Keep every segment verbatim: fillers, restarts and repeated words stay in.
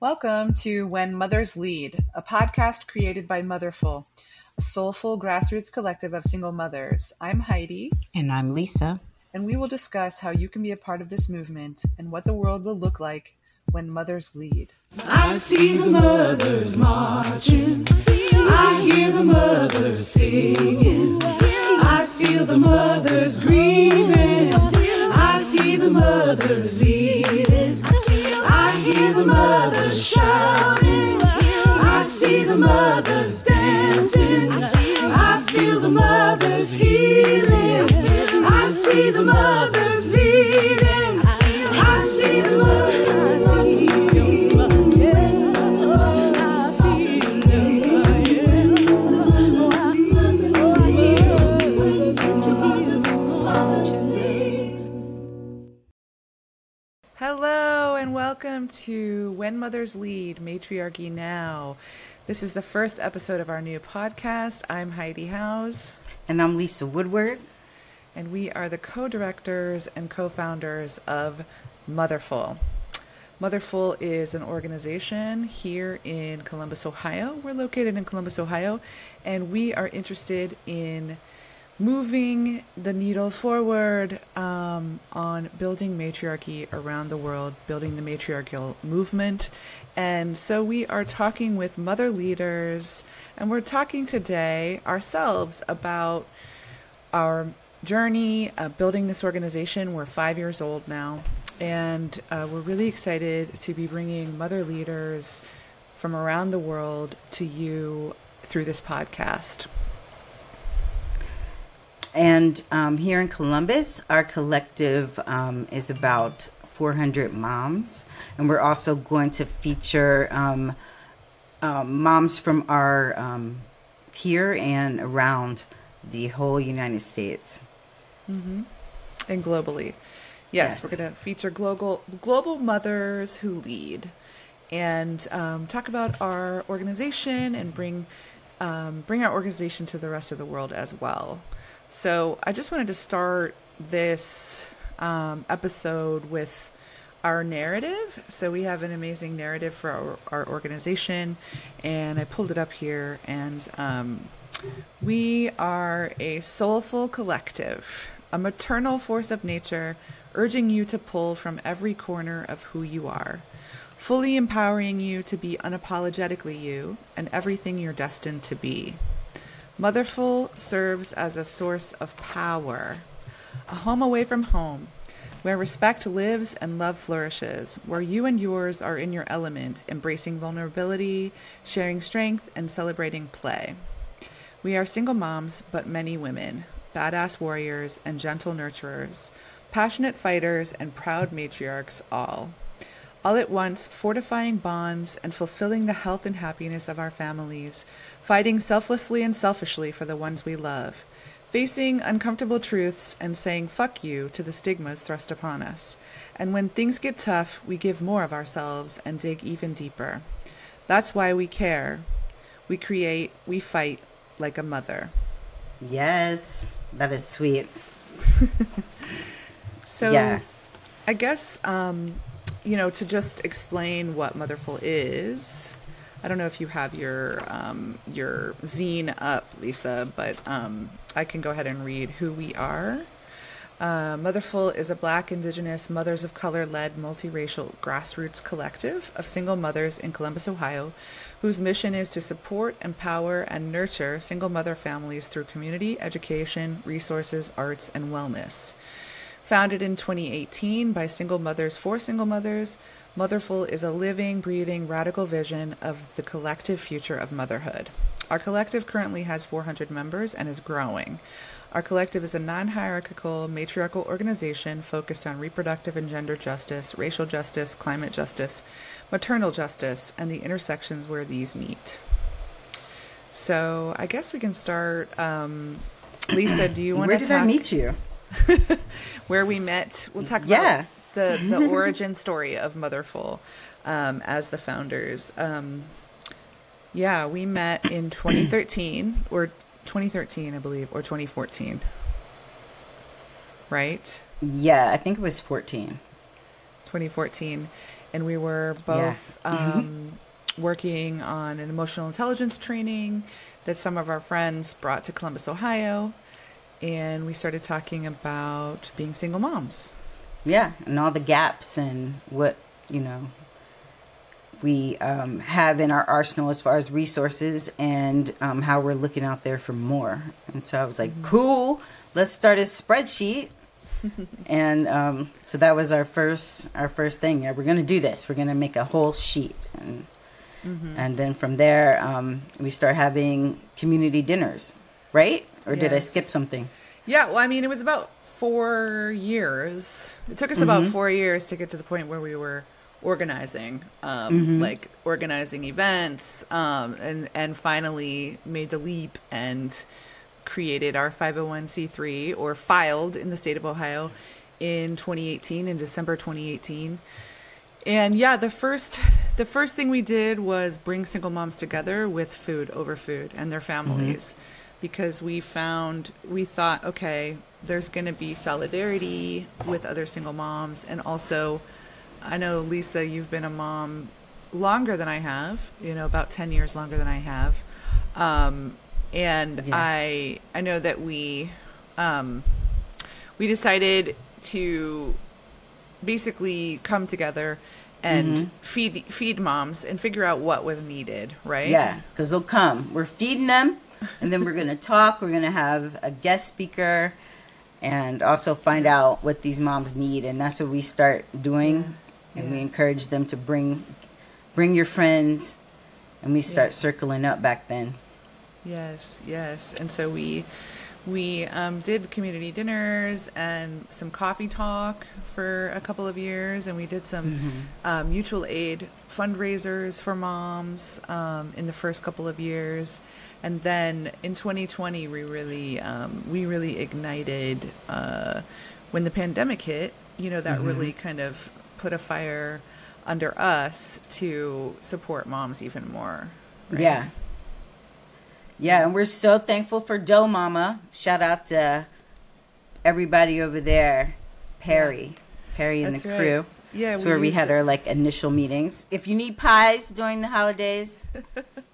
Welcome to When Mothers Lead, a podcast created by Motherful, a soulful grassroots collective of single mothers. I'm Heidi. And I'm Lisa. And we will discuss how you can be a part of this movement and what the world will look like when mothers lead. I see the mothers marching. I hear the mothers singing. I feel the mothers grieving. I see the mothers leading. I hear the mothers shouting. I see the mothers dancing. I feel the mothers healing. I see the mothers leading. I see the mothers leading. Hello and welcome to When Mothers Lead: Matriarchy Now. This is the first episode of our new podcast. I'm Heidi Howes. And I'm Lisa Woodward. And we are the co-directors and co-founders of Motherful. Motherful is an organization here in Columbus, Ohio. We're located in Columbus, Ohio, and we are interested in moving the needle forward um, on building matriarchy around the world, building the matriarchal movement. And so we are talking with mother leaders, and we're talking today ourselves about our journey of building this organization. We're five years old now, and uh, we're really excited to be bringing mother leaders from around the world to you through this podcast. And um, here in Columbus, our collective um, is about four hundred moms. And we're also going to feature um, uh, moms from our um, here and around the whole United States. Mm-hmm. And globally. Yes, yes. We're going to feature global, global mothers who lead and um, talk about our organization and bring, um, bring our organization to the rest of the world as well. So I just wanted to start this um, episode with our narrative. So we have an amazing narrative for our, our organization, and I pulled it up here. And um, we are a soulful collective, a maternal force of nature, urging you to pull from every corner of who you are, fully empowering you to be unapologetically you and everything you're destined to be. Motherful serves as a source of power, a home away from home, where respect lives and love flourishes, where you and yours are in your element, embracing vulnerability, sharing strength, and celebrating play. We are single moms, but many women, badass warriors and gentle nurturers, passionate fighters and proud matriarchs all. All at once, fortifying bonds and fulfilling the health and happiness of our families, fighting selflessly and selfishly for the ones we love, facing uncomfortable truths and saying fuck you to the stigmas thrust upon us. And when things get tough, we give more of ourselves and dig even deeper. That's why we care. We create, we fight like a mother. Yes, that is sweet. So yeah. I guess, um, you know, to just explain what Motherful is, I don't know if you have your um, your zine up, Lisa, but um, I can go ahead and read who we are. Uh, Motherful is a Black, Indigenous, Mothers of Color-led, multiracial grassroots collective of single mothers in Columbus, Ohio, whose mission is to support, empower, and nurture single mother families through community, education, resources, arts, and wellness. Founded in twenty eighteen by single mothers for single mothers, Motherful is a living, breathing, radical vision of the collective future of motherhood. Our collective currently has four hundred members and is growing. Our collective is a non-hierarchical, matriarchal organization focused on reproductive and gender justice, racial justice, climate justice, maternal justice, and the intersections where these meet. So I guess we can start. Um, Lisa, do you want to talk? Where did I meet you? Where we met. We'll talk about yeah. the, the origin story of Motherful um, as the founders. Um, yeah, we met in twenty thirteen or twenty thirteen, I believe, or twenty fourteen. Right? Yeah, I think it was fourteen. twenty fourteen. and we were both yeah. um, mm-hmm. working on an emotional intelligence training that some of our friends brought to Columbus, Ohio, and we started talking about being single moms. Yeah, and all the gaps and what, you know, we um, have in our arsenal as far as resources and um, how we're looking out there for more. And so I was like, mm-hmm. cool, let's start a spreadsheet. And um, so that was our first our first thing. Yeah, we're going to do this. We're going to make a whole sheet. And mm-hmm. and then from there, um, we start having community dinners, right? Or yes. did I skip something? Yeah, well, I mean, it was about four years. It took us mm-hmm. about four years to get to the point where we were organizing, um, mm-hmm. like organizing events, um, and, and finally made the leap and created our five oh one c three, or filed in the state of Ohio in twenty eighteen, in December twenty eighteen. And yeah, the first the first thing we did was bring single moms together with food over food and their families, mm-hmm. because we found, we thought, okay, there's going to be solidarity with other single moms. And also, I know, Lisa, you've been a mom longer than I have, you know, about ten years longer than I have. Um, And yeah. I I know that we um, we decided to basically come together and mm-hmm. feed feed moms and figure out what was needed, right? Yeah, because they'll come. We're feeding them, and then we're going to talk. We're going to have a guest speaker and also find out what these moms need. And that's what we start doing. Yeah. And yeah. we encourage them to bring bring your friends. And we start yeah. circling up back then. Yes, yes. And so we we um, did community dinners and some coffee talk for a couple of years, and we did some mm-hmm. um, mutual aid fundraisers for moms um, in the first couple of years. And then in twenty twenty, we really um, we really ignited uh, when the pandemic hit. You know, that mm-hmm. really kind of put a fire under us to support moms even more. Right? Yeah. Yeah, and we're so thankful for Doe Mama. Shout out to everybody over there, Perry, yeah. Perry and That's the crew. Right. Yeah, that's we where we had to. Our like initial meetings. If you need pies during the holidays,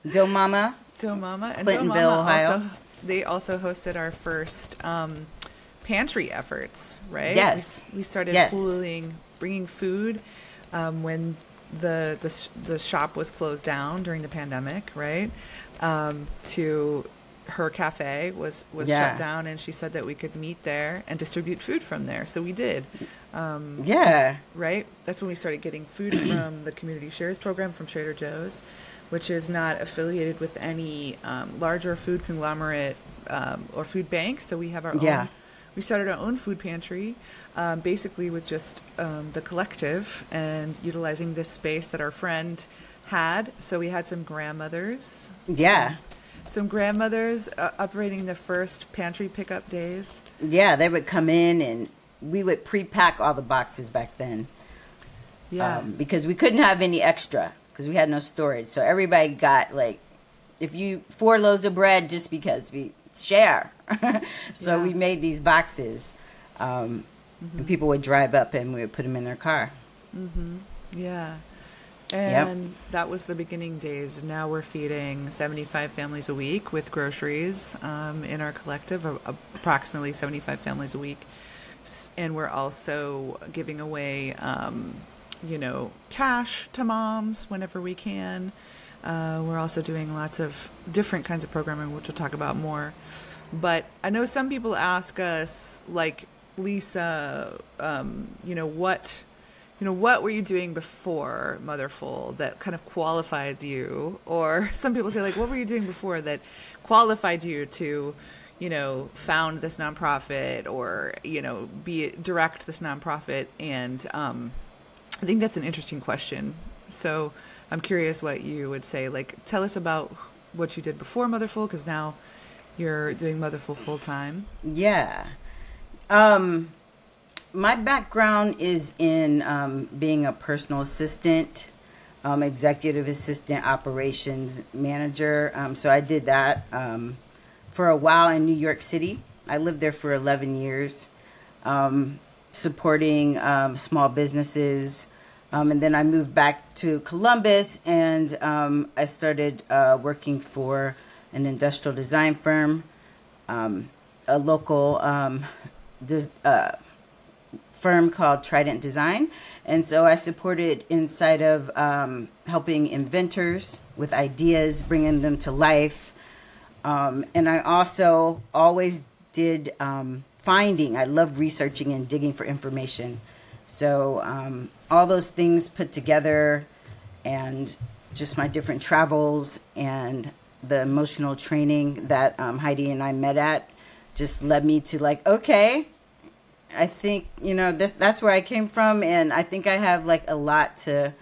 Doe Mama, Doe Mama, and Clintonville, Doe Mama Ohio. Also, they also hosted our first um, pantry efforts, right? Yes, we, we started yes. pooling, bringing food um, when the the sh- the shop was closed down during the pandemic, right? Um, to her cafe was, was yeah. shut down, and she said that we could meet there and distribute food from there. So we did. Um, yeah. Right? That's when we started getting food from the Community Shares program from Trader Joe's, which is not affiliated with any um, larger food conglomerate um, or food bank. So we have our yeah. own. We started our own food pantry, um, basically with just um, the collective and utilizing this space that our friend had. So we had some grandmothers. Yeah. Some, some grandmothers uh, operating the first pantry pickup days. Yeah, they would come in and we would pre-pack all the boxes back then. Yeah. Um, because we couldn't have any extra because we had no storage. So everybody got like, if you, four loaves of bread just because we share. So yeah. we made these boxes. Um, mm-hmm. and people would drive up and we would put them in their car. Mm-hmm. Yeah. And yep. that was the beginning days. Now we're feeding seventy-five families a week with groceries um, in our collective, uh, approximately seventy-five families a week. And we're also giving away, um, you know, cash to moms whenever we can. Uh, we're also doing lots of different kinds of programming, which we'll talk about more. But I know some people ask us, like, Lisa, um, you know, what... You know, what were you doing before Motherful that kind of qualified you? Or some people say, like, what were you doing before that qualified you to, you know, found this nonprofit or, you know, be direct this nonprofit? And um, I think that's an interesting question. So I'm curious what you would say. Like, tell us about what you did before Motherful, because now you're doing Motherful full time. Yeah. Um. My background is in um, being a personal assistant, um, executive assistant, operations manager. Um, so I did that um, for a while in New York City. I lived there for eleven years, um, supporting um, small businesses, Um, and then I moved back to Columbus, and um, I started uh, working for an industrial design firm, um, a local um, dis- uh, firm called Trident Design. And so I supported inside of um, helping inventors with ideas, bringing them to life. Um, and I also always did um, finding. I love researching and digging for information. So um, all those things put together, and just my different travels and the emotional training that um, Heidi and I met at, just led me to like, okay, I think, you know, this, that's where I came from. And I think I have like a lot to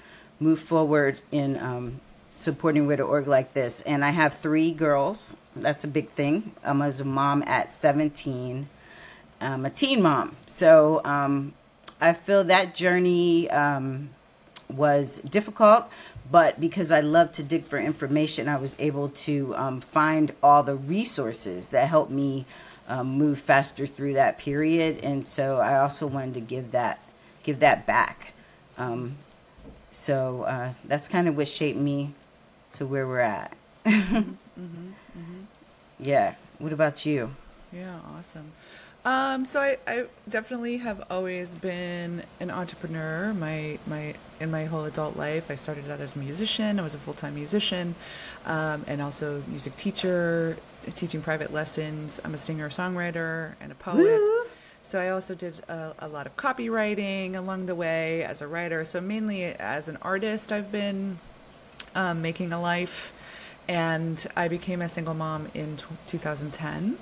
move forward in um, supporting with an org like this. And I have three girls. That's a big thing. I was a mom at seventeen. I'm a teen mom. So um, I feel that journey um, was difficult, but because I love to dig for information, I was able to um, find all the resources that helped me um, move faster through that period. And so I also wanted to give that give that back. Um, so uh, that's kind of what shaped me to where we're at. Mm-hmm, mm-hmm. Yeah. What about you? Yeah, awesome. Um, so I, I definitely have always been an entrepreneur. My my in my whole adult life, I started out as a musician. I was a full-time musician, um, and also music teacher, teaching private lessons. I'm a singer-songwriter and a poet. Woo! So I also did a, a lot of copywriting along the way as a writer. So mainly as an artist, I've been um, making a life. And I became a single mom in two thousand ten.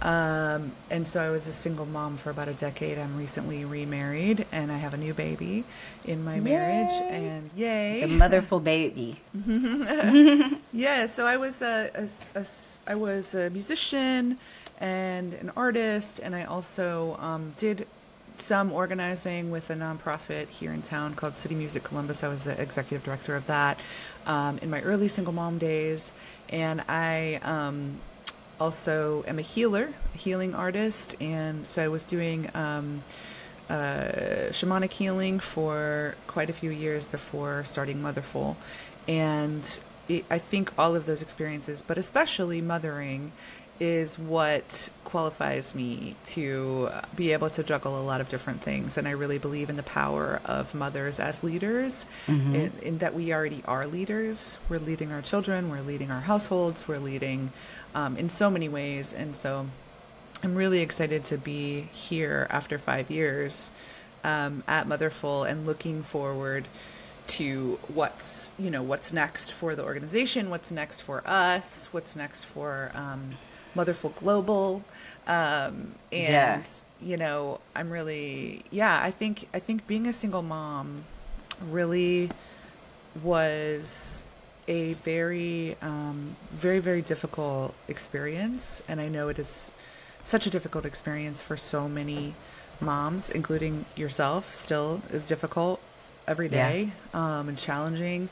Um, and so I was a single mom for about a decade. I'm recently remarried, and I have a new baby in my yay. marriage. And yay. The motherful baby. Yeah, so I was a, a, a, I was a musician and an artist, and I also um, did some organizing with a nonprofit here in town called City Music Columbus. I was the executive director of that um, in my early single mom days. And I um, also am a healer, a healing artist. And so I was doing um, uh, shamanic healing for quite a few years before starting Motherful. And it, I think all of those experiences, but especially mothering, is what qualifies me to be able to juggle a lot of different things. And I really believe in the power of mothers as leaders, mm-hmm. in, in that we already are leaders. We're leading our children, we're leading our households, we're leading um, in so many ways. And so I'm really excited to be here after five years um, at Motherful and looking forward to what's, you know, what's next for the organization, what's next for us, what's next for um, Motherful Global, um, and yeah. you know, I'm really, yeah, I think I think being a single mom really was a very, um, very, very difficult experience, and I know it is such a difficult experience for so many moms, including yourself. Still is difficult every day, yeah. um, and challenging.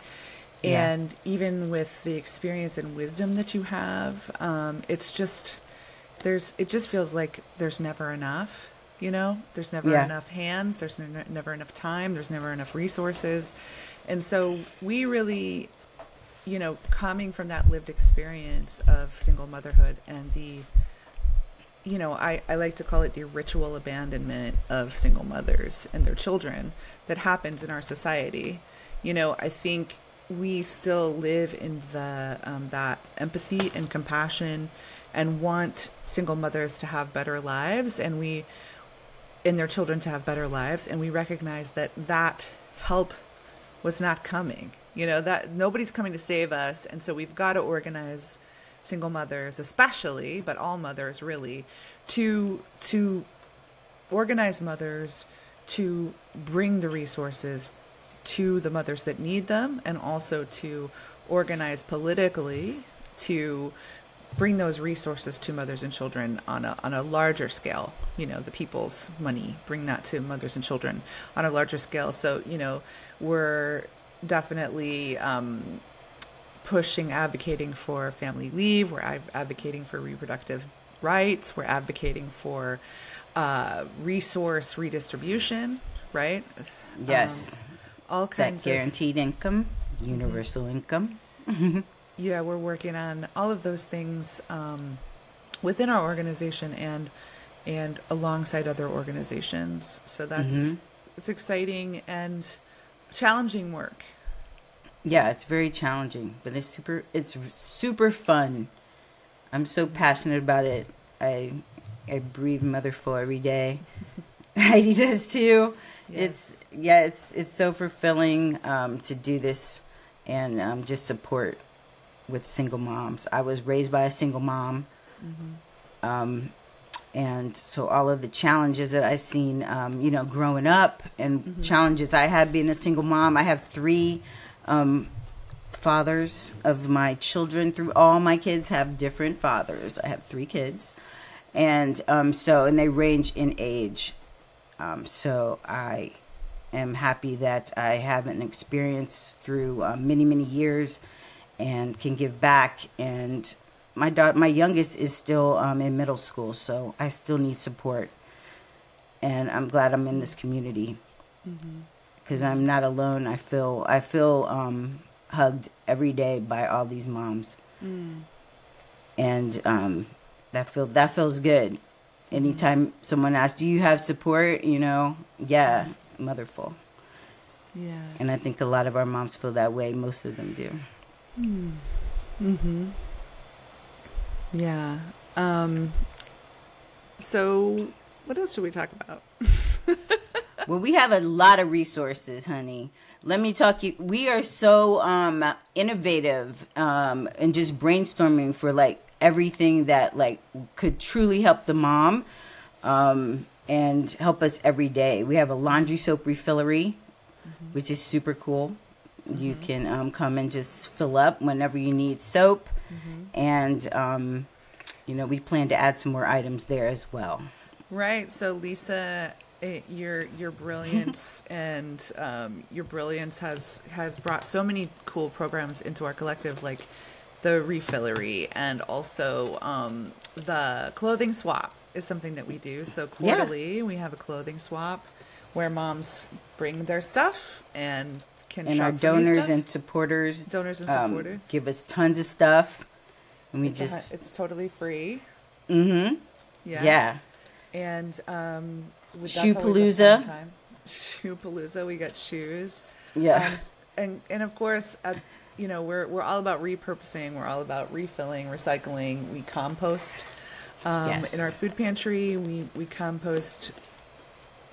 And yeah. even with the experience and wisdom that you have, um, it's just, there's, it just feels like there's never enough, you know, there's never yeah. enough hands, there's ne- never enough time, there's never enough resources. And so we really, you know, coming from that lived experience of single motherhood and the, you know, I, I like to call it the ritual abandonment of single mothers and their children that happens in our society. You know, I think we still live in the um, that empathy and compassion and want single mothers to have better lives and we and their children to have better lives. And we recognize that that help was not coming, you know, that nobody's coming to save us. And so we've got to organize single mothers, especially, but all mothers really, to to organize mothers, to bring the resources to the mothers that need them, and also to organize politically to bring those resources to mothers and children on a on a larger scale. You know, the people's money, bring that to mothers and children on a larger scale. So, you know, we're definitely um, pushing, advocating for family leave. We're ad- advocating for reproductive rights. We're advocating for uh, resource redistribution, right? Yes. Um, all kinds that guaranteed of... income, universal mm-hmm. income. Yeah, we're working on all of those things um, within our organization and and alongside other organizations. So that's mm-hmm. it's exciting and challenging work. Yeah, it's very challenging, but it's super it's super fun. I'm so passionate about it. I I breathe Motherful every day. Heidi does too. Yes. It's yeah, it's it's so fulfilling um, to do this and um, just support with single moms. I was raised by a single mom. Mm-hmm. Um, and so all of the challenges that I've seen, um, you know, growing up and mm-hmm. challenges I had being a single mom. I have three um, fathers of my children. Through all my kids have different fathers. I have three kids. And um, so, and they range in age. Um, so I am happy that I have an experience through uh, many, many years and can give back. And my daughter, my youngest is still um, in middle school, so I still need support. And I'm glad I'm in this community because mm-hmm. I'm not alone. I feel I feel um, hugged every day by all these moms, mm. and um, that feel that feels good. Anytime mm-hmm. someone asks, "Do you have support?" You know, yeah, Motherful. Yeah, and I think a lot of our moms feel that way. Most of them do. Mm. Mm-hmm. Yeah. Um, so what else should we talk about? Well, we have a lot of resources, honey. Let me talk you. We are so um, innovative um, and just brainstorming for like everything that like could truly help the mom um, and help us every day. We have a laundry soap refillery, mm-hmm. which is super cool. You mm-hmm. can um, come and just fill up whenever you need soap. Mm-hmm. And, um, you know, we plan to add some more items there as well. Right. So, Lisa, it, your your brilliance and um, your brilliance has, has brought so many cool programs into our collective, like the refillery and also um, the clothing swap is something that we do. So quarterly, yeah. we have a clothing swap where moms bring their stuff and And our donors and supporters, donors and supporters um, give us tons of stuff, and we it's just a, it's totally free. Mm-hmm. Yeah. Yeah. And um, Shoepalooza, Shoepalooza, we got shoes. Yeah. Um, and and of course, uh, you know we're we're all about repurposing. We're all about refilling, recycling. We compost um, yes. in our food pantry. We we compost.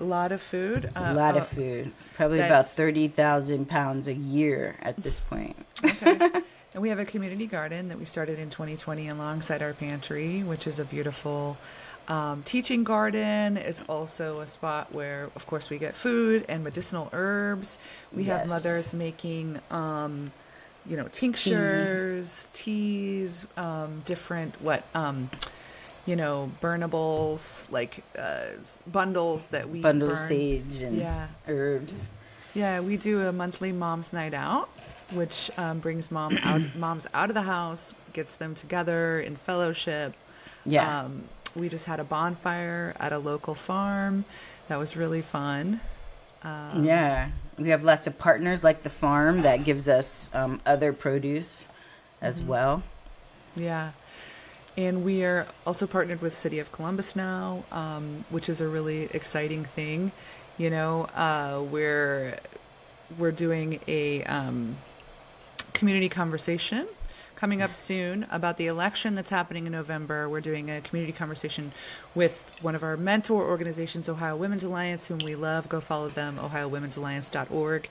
A lot of food. Uh, a lot of food. Probably about thirty thousand pounds a year at this point. Okay. And we have a community garden that we started in twenty twenty alongside our pantry, which is a beautiful um, teaching garden. It's also a spot where, of course, we get food and medicinal herbs. We yes. have mothers making, um, you know, tinctures, Tea. teas, um, different, what, um, you know, burnables, like uh, bundles that we Bundle burn. sage and yeah. herbs. Yeah, we do a monthly Mom's Night Out, which um, brings mom out, moms out of the house, gets them together in fellowship. Yeah. Um, we just had a bonfire at a local farm. That was really fun. Um, yeah. We have lots of partners like the farm that gives us um, other produce as mm-hmm. well. Yeah. And we are also partnered with City of Columbus now, um, which is a really exciting thing. You know, uh, we're we're doing a um, community conversation coming up soon about the election that's happening in November. We're doing a community conversation with one of our mentor organizations, Ohio Women's Alliance, whom we love. Go follow them, ohio women's alliance dot org.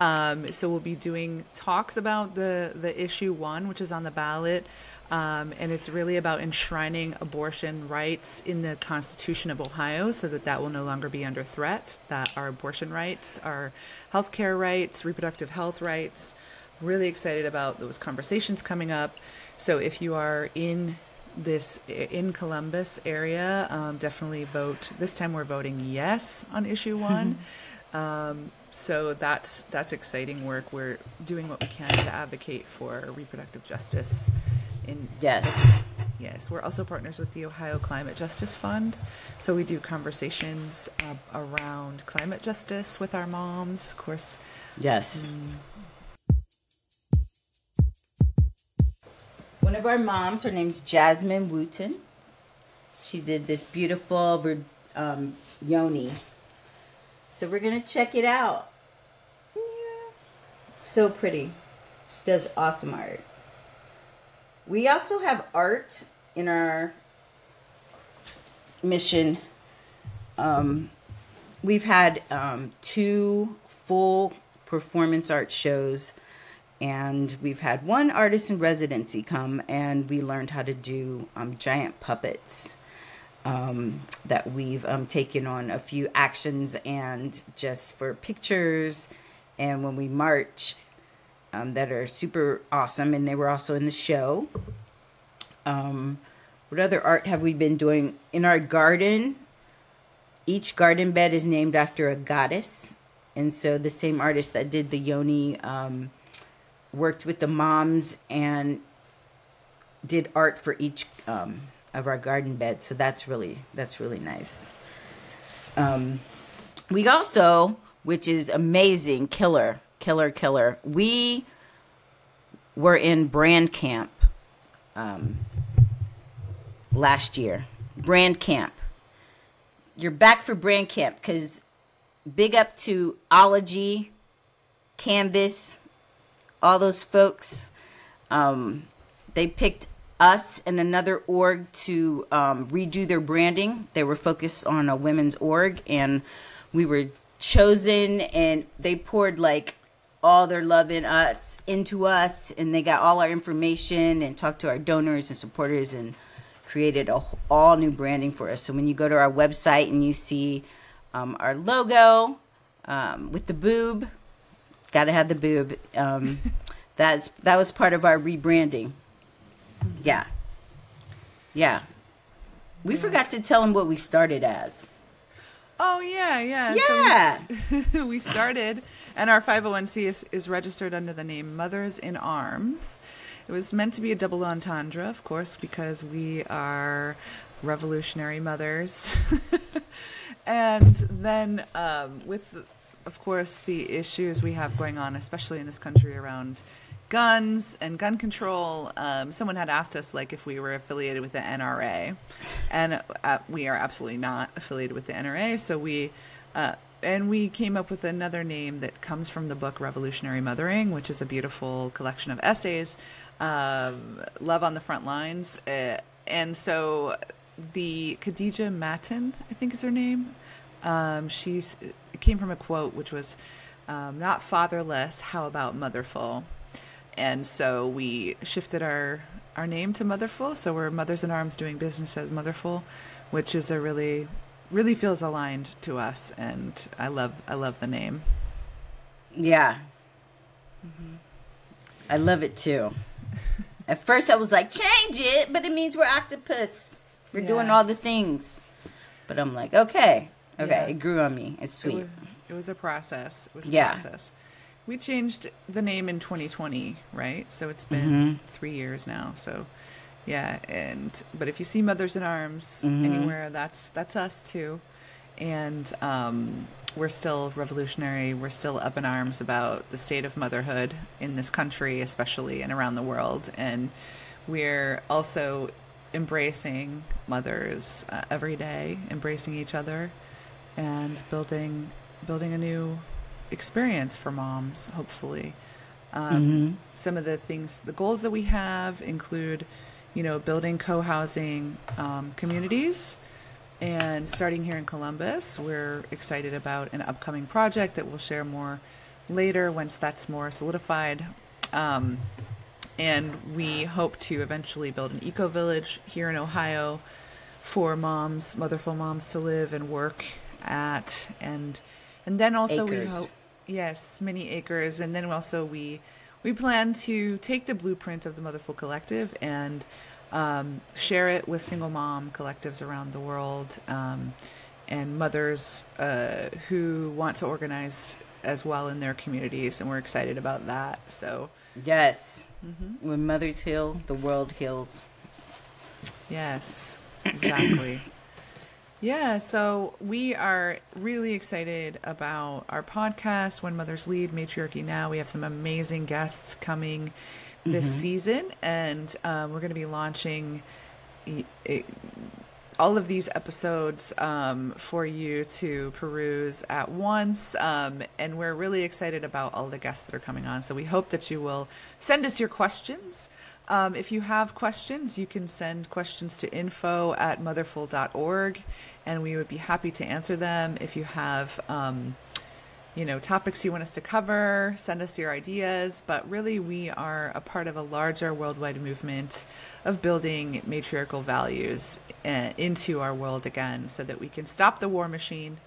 Um, so we'll be doing talks about the, the issue one, which is on the ballot. Um, and it's really about enshrining abortion rights in the Constitution of Ohio so that that will no longer be under threat, that our abortion rights, our health care rights, reproductive health rights. Really excited about those conversations coming up. So if you are in this, in Columbus area, um, definitely vote. This time we're voting yes on issue one. um, so that's, that's exciting work. We're doing what we can to advocate for reproductive justice. In, yes. Yes, we're also partners with the Ohio Climate Justice Fund. So we do conversations uh, around climate justice with our moms, of course. Yes. Um, One of our moms, her name's Jasmine Wooten. She did this beautiful um, yoni. So we're going to check it out. Yeah. So pretty. She does awesome art. We also have art in our mission. Um, we've had um, two full performance art shows, and we've had one artist in residency come, and we learned how to do um, giant puppets um, that we've um, taken on a few actions and just for pictures, and when we march. Um, that are super awesome, and they were also in the show. Um, what other art have we been doing? In our garden, each garden bed is named after a goddess, and so the same artist that did the yoni um, worked with the moms and did art for each um, of our garden beds. So that's really that's really nice. Um, we also, which is amazing, killer. Killer, killer. We were in Brand Camp um, last year. Brand Camp. You're back for Brand Camp because big up to Ology, Canvas, all those folks. Um, they picked us and another org to um, redo their branding. They were focused on a women's org, and we were chosen, and they poured like all their love in us, into us, and they got all our information and talked to our donors and supporters and created a all new branding for us. So when you go to our website and you see um, our logo um, with the boob, gotta have the boob. Um, that's that was part of our rebranding. Yeah, yeah. We yes. forgot to tell them what we started as. Oh yeah, yeah. Yeah. So we, we started. And our five oh one c is, is registered under the name Mothers in Arms. It was meant to be a double entendre, of course, because we are revolutionary mothers. And then um, with, of course, the issues we have going on, especially in this country around guns and gun control, um, someone had asked us like if we were affiliated with the N R A. And uh, we are absolutely not affiliated with the N R A, so we... Uh, And we came up with another name that comes from the book Revolutionary Mothering, which is a beautiful collection of essays, um, Love on the Front Lines. Uh, and so the Khadija Matin, I think is her name, um, she came from a quote which was, um, not fatherless, how about motherful? And so we shifted our, our name to Motherful. So we're Mothers in Arms doing business as Motherful, which is a really... really feels aligned to us, and I love I love the name. Yeah. Mm-hmm. I love it too. At first I was like, change it, but it means we're octopus. We're yeah. doing all the things. But I'm like, okay. Okay, yeah. It grew on me. It's sweet. It was, it was a process. It was a yeah. process. We changed the name in twenty twenty, right? So it's been mm-hmm. three years now, so... Yeah, and but if you see Mothers in Arms mm-hmm. anywhere, that's that's us too, and um, we're still revolutionary. We're still up in arms about the state of motherhood in this country, especially, and around the world. And we're also embracing mothers uh, every day, embracing each other, and building building a new experience for moms. Hopefully, um, mm-hmm. some of the things, the goals that we have include. You know, building co-housing um, communities, and starting here in Columbus. We're excited about an upcoming project that we'll share more later once that's more solidified. Um, and we hope to eventually build an eco-village here in Ohio for moms, motherful moms to live and work at. And and then also acres. we hope, yes, many acres. And then also we... We plan to take the blueprint of the Motherful Collective and um, share it with single mom collectives around the world um, and mothers uh, who want to organize as well in their communities. And we're excited about that. So yes, mm-hmm. When mothers heal, the world heals. Yes, exactly. Yeah, so we are really excited about our podcast, When Mothers Lead, Matriarchy Now. We have some amazing guests coming this mm-hmm. season, and um, we're going to be launching e- e- all of these episodes um, for you to peruse at once. Um, and we're really excited about all the guests that are coming on. So we hope that you will send us your questions. Um, if you have questions, you can send questions to info at motherful dot org, and we would be happy to answer them. If you have, um, you know, topics you want us to cover, send us your ideas. But really, we are a part of a larger worldwide movement of building matriarchal values uh, into our world again, so that we can stop the war machine,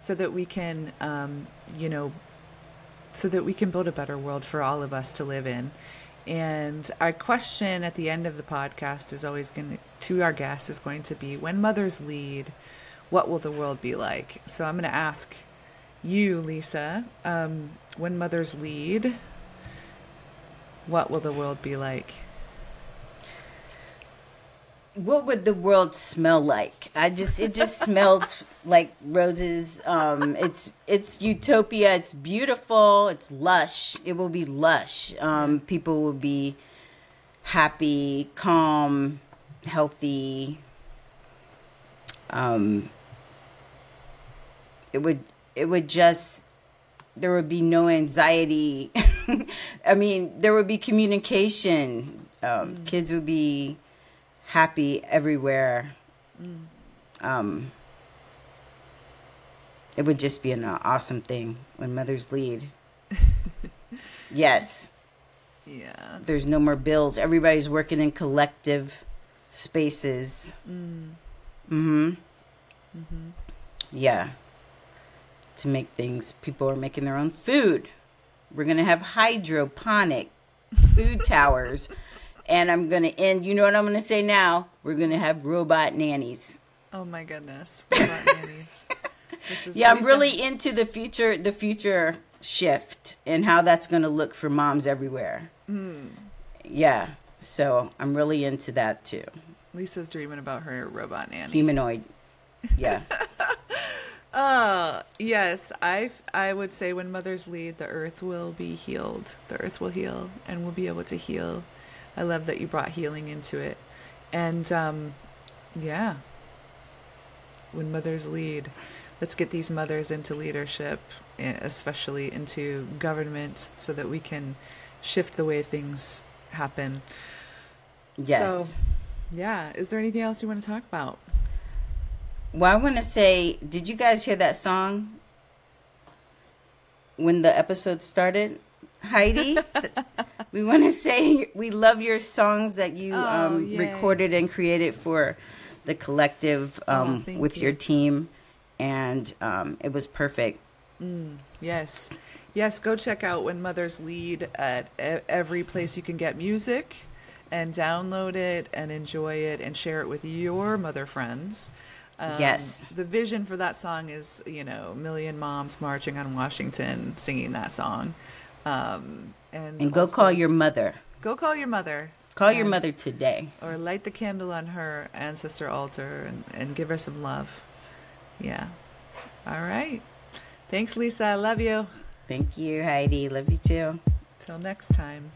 so that we can, um, you know, so that we can build a better world for all of us to live in. And our question at the end of the podcast is always going to, to our guests is going to be, when mothers lead, what will the world be like? So I'm going to ask you, Lisa, um, when mothers lead, what will the world be like? What would the world smell like? I just, it just smells like roses. Um, it's, it's utopia. It's beautiful. It's lush. It will be lush. Um, people will be happy, calm, healthy. Um, it would, it would just, there would be no anxiety. I mean, there would be communication. Um, mm. Kids would be happy everywhere. Mm. Um, it would just be an awesome thing when mothers lead. Yes. Yeah. There's no more bills. Everybody's working in collective spaces. Mm. Mm-hmm. Mm-hmm. Yeah. To make things, people are making their own food. We're going to have hydroponic food towers. And I'm going to end, you know what I'm going to say now? We're going to have robot nannies. Oh, my goodness. Robot nannies. This is yeah, amazing. I'm really into the future, the future shift and how that's going to look for moms everywhere. Mm. Yeah. So I'm really into that, too. Lisa's dreaming about her robot nanny. Humanoid. Yeah. Oh, yes. I I would say when mothers lead, the earth will be healed. The earth will heal and we'll be able to heal. I love that you brought healing into it. And, um, yeah, when mothers lead, let's get these mothers into leadership, especially into government, so that we can shift the way things happen. Yes. So, yeah. Is there anything else you want to talk about? Well, I want to say, did you guys hear that song when the episode started? Heidi, we want to say we love your songs that you oh, um, recorded and created for the collective um, oh, with you. your team, and um, it was perfect. Mm, yes. Yes, go check out When Mothers Lead at every place you can get music, and download it and enjoy it and share it with your mother friends. Um, yes. The vision for that song is, you know, a million moms marching on Washington singing that song. Um, and and go also, call your mother. Go call your mother. Call and, your mother today. Or light the candle on her ancestor altar and, and give her some love. Yeah. All right. Thanks, Lisa. I love you. Thank you, Heidi. Love you too. Till next time.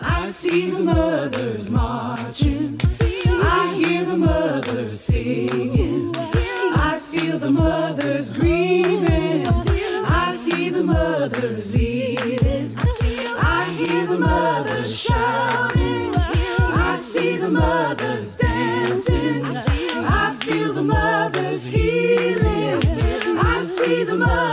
I see the mothers marching. I hear the mothers singing. I feel the mothers grieving. I see the mothers leading. I hear the mothers shouting. I see the mothers dancing. I feel the mothers healing. I see the mothers.